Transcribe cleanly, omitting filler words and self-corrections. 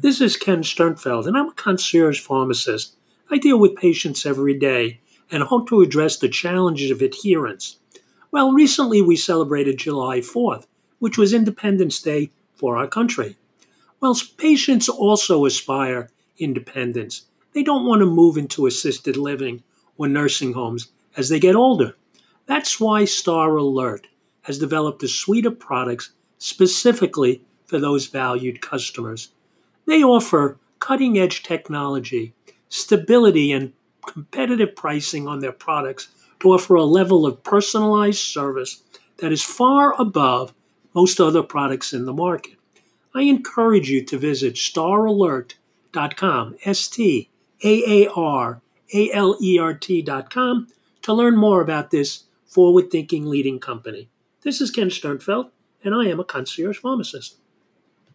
This is Ken Sternfeld, and I'm a concierge pharmacist. I deal with patients every day and hope to address the challenges of adherence. Well, recently we celebrated July 4th, which was Independence Day for our country. Well, patients also aspire independence. They don't want to move into assisted living or nursing homes as they get older. That's why STAAR Alert has developed a suite of products specifically for those valued customers. They offer cutting-edge technology, stability, and competitive pricing on their products to offer a level of personalized service that is far above most other products in the market. I encourage you to visit staaralert.com, STAARALERT.com, to learn more about this forward-thinking leading company. This is Ken Sternfeld, and I am a concierge pharmacist.